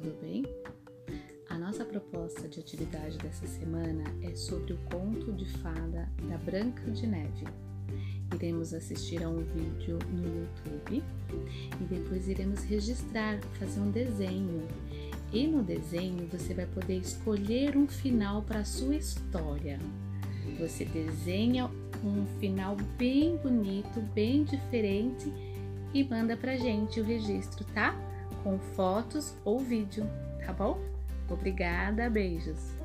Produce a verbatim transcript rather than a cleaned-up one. tudo bem? A nossa proposta de atividade dessa semana é sobre o conto de fada da Branca de Neve. Iremos assistir a um vídeo no YouTube e depois iremos registrar, fazer um desenho. E no desenho você vai poder escolher um final para a sua história. Você desenha um final bem bonito, bem diferente e manda pra gente o registro, tá? Com fotos ou vídeo, tá bom? Obrigada, beijos!